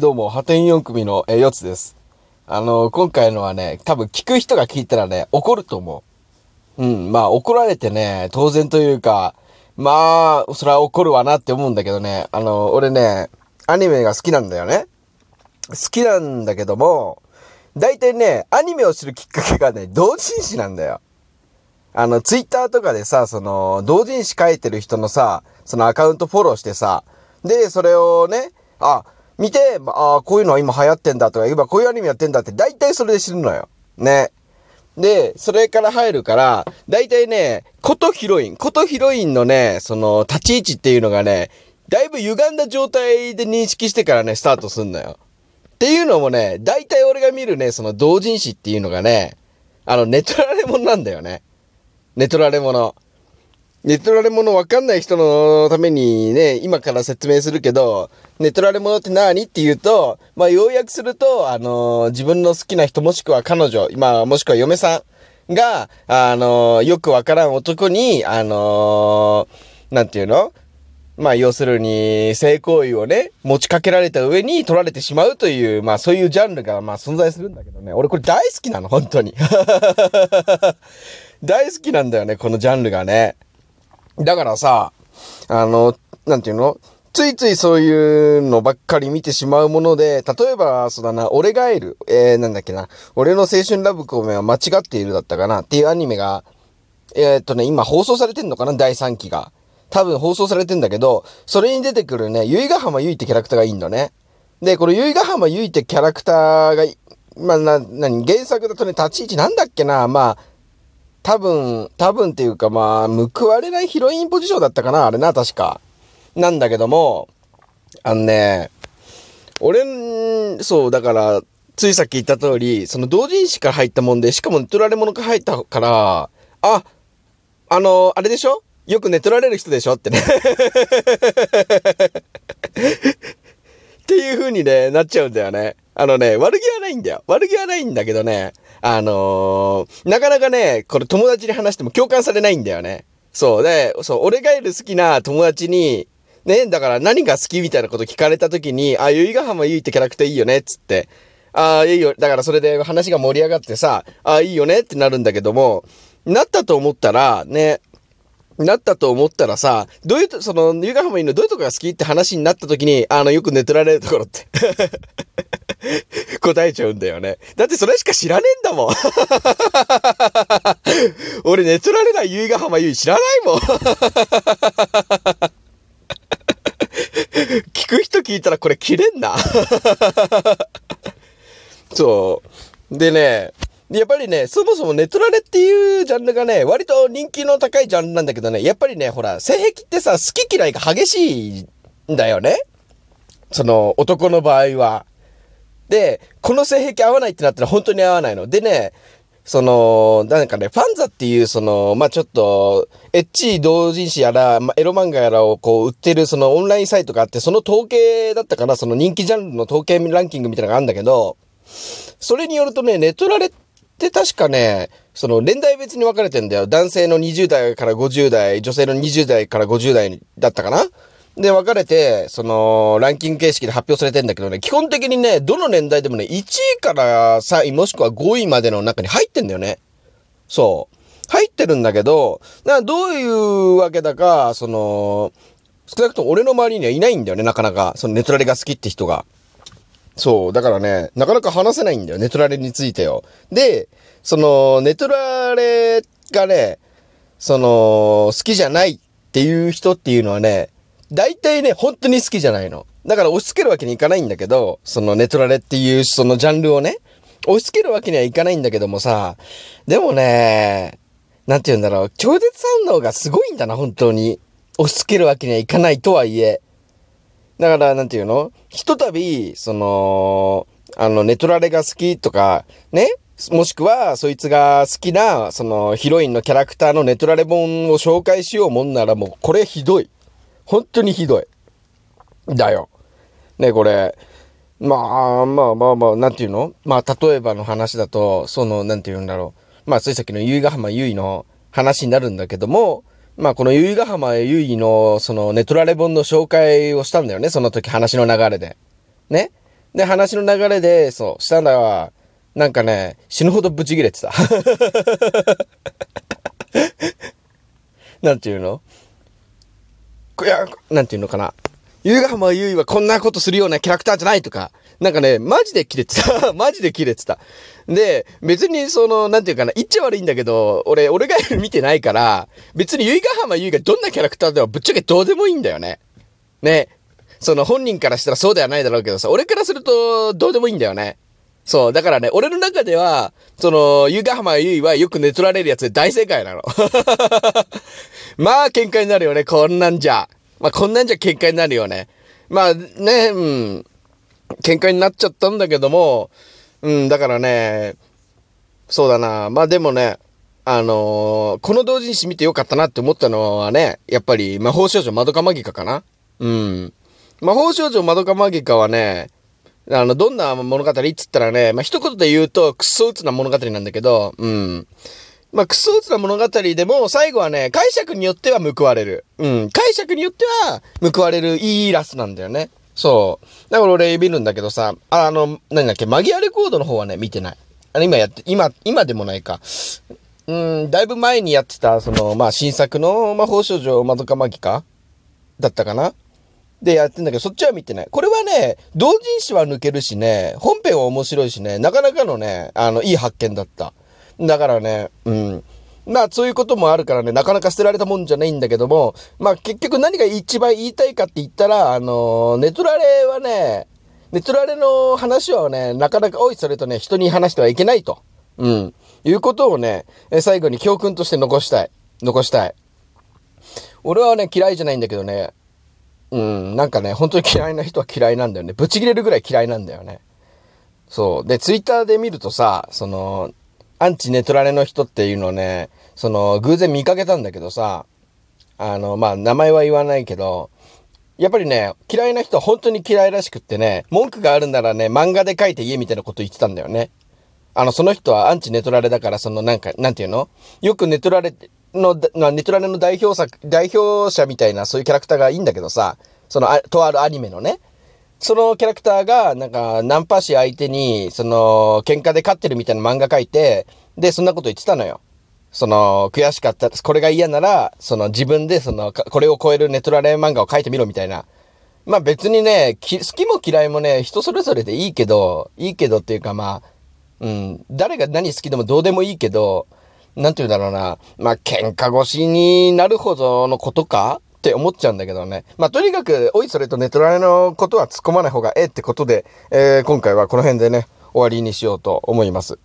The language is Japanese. どうも、破天4組のよつです。今回のはね、多分聞く人が聞いたらね、怒ると思う。怒られてね、当然というか、それは怒るわなって思うんだけどね、俺ね、アニメが好きなんだよね。好きなんだけども、大体ね、アニメを知るきっかけがね、同人誌なんだよ。ツイッターとかでさ、同人誌書いてる人のさ、アカウントフォローしてさ、で、それをね、見て、こういうのは今流行ってんだとか、今こういうアニメやってんだって、大体それで知るのよ。ね。で、それから入るから、大体ね、ことヒロインのね、立ち位置っていうのがね、だいぶ歪んだ状態で認識してからね、スタートすんのよ。っていうのもね、大体俺が見るね、同人誌っていうのがね、寝取られ者なんだよね。寝取られ物わかんない人のためにね、今から説明するけど、寝取られ物って何って言うと、要約すると、自分の好きな人もしくは彼女、もしくは嫁さんが、よくわからん男に、なんていうの？要するに、性行為をね、持ちかけられた上に取られてしまうという、そういうジャンルが、存在するんだけどね。俺これ大好きなの、本当に。大好きなんだよね、このジャンルがね。だからさ、なんていうの？ついついそういうのばっかり見てしまうもので、例えば、そうだな、俺がいる、俺の青春ラブコメは間違っているだったかなっていうアニメが、今放送されてんのかな？第3期が。多分放送されてんだけど、それに出てくるね、由比ヶ浜ゆいってキャラクターがいいんだね。で、この由比ヶ浜ゆいってキャラクターが、原作だとね、立ち位置なんだっけな、多分っていうか報われないヒロインポジションだったかな、あれな、確か。なんだけども、だから、ついさっき言った通り、同人誌から入ったもんで、しかも寝取られ物から入ったから、あれでしょ？よく寝取られる人でしょってね。っていう風にね、なっちゃうんだよね。悪気はないんだよ。悪気はないんだけどね。なかなかね、これ友達に話しても共感されないんだよね。俺がいる好きな友達に、ね、だから何が好きみたいなこと聞かれた時に、由比ヶ浜ゆいってキャラクターいいよね、つって。いいよ。だからそれで話が盛り上がってさ、いいよねってなるんだけども、なったと思ったらさ、どういうと、由比ヶ浜ゆいのどういうとこが好きって話になった時に、よく寝取られるところって。答えちゃうんだよね。だってそれしか知らねえんだもん。俺寝取られない由比ヶ浜ゆい知らないもん。聞く人聞いたらこれ切れんな。そう。でね、やっぱりね、そもそも寝取られっていうジャンルがね、割と人気の高いジャンルなんだけどね、やっぱりね、ほら、性癖ってさ、好き嫌いが激しいんだよね。男の場合は。で、この性癖合わないってなったら本当に合わないの。でね、ファンザっていう、ちょっと、エッチ同人誌やら、エロ漫画やらをこう売ってる、オンラインサイトがあって、その統計だったかな、人気ジャンルの統計ランキングみたいなのがあるんだけど、それによるとね、寝取られって、で、確かね、年代別に分かれてんだよ。男性の20代から50代、女性の20代から50代だったかな？で、分かれて、ランキング形式で発表されてんだけどね、基本的にね、どの年代でもね、1位から3位もしくは5位までの中に入ってんだよね。そう。入ってるんだけど、どういうわけだか、少なくとも俺の周りにはいないんだよね、なかなか。寝取られが好きって人が。そう。だからね、なかなか話せないんだよ。寝取られについてよ。で、寝取られがね、好きじゃないっていう人っていうのはね、大体ね、本当に好きじゃないの。だから押し付けるわけにいかないんだけど、寝取られっていうジャンルをね、押し付けるわけにはいかないんだけどもさ、でもね、なんて言うんだろう、超絶反応がすごいんだな、本当に。押し付けるわけにはいかないとはいえ。だから、なんていうの？ひとたび、寝取られが好きとか、ね？もしくは、そいつが好きな、ヒロインのキャラクターの寝取られ本を紹介しようもんなら、もう、これひどい。本当にひどい。だよ。ね、これ。なんていうの？例えばの話だと、なんていうんだろう。ついさっきの由比ヶ浜ゆいの話になるんだけども、この由比ヶ浜ゆいの、寝取られ本の紹介をしたんだよね、その時話の流れで。ね。で、話の流れで、そう、したのは、なんかね、死ぬほどブチ切れてた。なんていうの？いや、なんていうのかな。湯川優衣はこんなことするようなキャラクターじゃないとか、なんかね、マジでキレてた。マジでキレてた。で、別にその、なんていうかな、言っちゃ悪いんだけど、俺が見てないから、別に由比ヶ浜優衣がどんなキャラクターでもぶっちゃけどうでもいいんだよね。ね。その本人からしたらそうではないだろうけどさ、俺からするとどうでもいいんだよね。そう。だからね、俺の中では、その、由比ヶ浜優衣はよく寝取られるやつで大正解なの。まあ、喧嘩になるよね、こんなんじゃ。まあ、こんなんじゃ喧嘩になるよね。まあ、ね、うん。喧嘩になっちゃったんだけども、うん、だからね、そうだな。まあでもね、この同人誌見てよかったなって思ったのはね、やっぱり、魔法少女まどかマギカかな。うん。魔法少女まどかマギカはね、どんな物語って言ったらね、まあ一言で言うと、クソうつな物語なんだけど、うん。まあ、クソうつな物語でも、最後はね、解釈によっては報われる。うん。解釈によっては、報われるいいラスなんだよね。そう。だから俺見るんだけどさ、何だっけ、マギアレコードの方はね、見てない。今でもないか。だいぶ前にやってた、その、まあ、新作の魔法少女まどかマギカだったかなでやってんだけど、そっちは見てない。これはね、同人誌は抜けるしね、本編は面白いしね、なかなかのね、いい発見だった。だからね、うん。まあ、そういうこともあるからね、なかなか捨てられたもんじゃないんだけども、まあ、結局何が一番言いたいかって言ったら、ネトラレはね、ネトラレの話はね、なかなか多いそれとね、人に話してはいけないと。うん。いうことをね、最後に教訓として残したい。俺はね、嫌いじゃないんだけどね、うん、なんかね、本当に嫌いな人は嫌いなんだよね。ぶち切れるぐらい嫌いなんだよね。そう。で、ツイッターで見るとさ、その、アンチネトラレの人っていうのをね、その、偶然見かけたんだけどさ、まあ、名前は言わないけど、やっぱりね、嫌いな人は本当に嫌いらしくってね、文句があるならね、漫画で書いて言えみたいなこと言ってたんだよね。その人はアンチネトラレだから、そのなんか、なんていうの？よくネトラレの代表者みたいな、そういうキャラクターがいいんだけどさ、その、とあるアニメのね、そのキャラクターが、なんか、ナンパ師相手に、その、喧嘩で勝ってるみたいな漫画書いて、で、そんなこと言ってたのよ。その、悔しかった、これが嫌なら、その、自分で、その、これを超えるネトラレ漫画を書いてみろみたいな。まあ別にね、好きも嫌いもね、人それぞれでいいけどっていうかまあ、うん、誰が何好きでもどうでもいいけど、なんて言うんだろうな、まあ喧嘩腰になるほどのことかって思っちゃうんだけどね。まあとにかく、おいそれとネトラレのことは突っ込まない方がええってことで、今回はこの辺でね、終わりにしようと思います。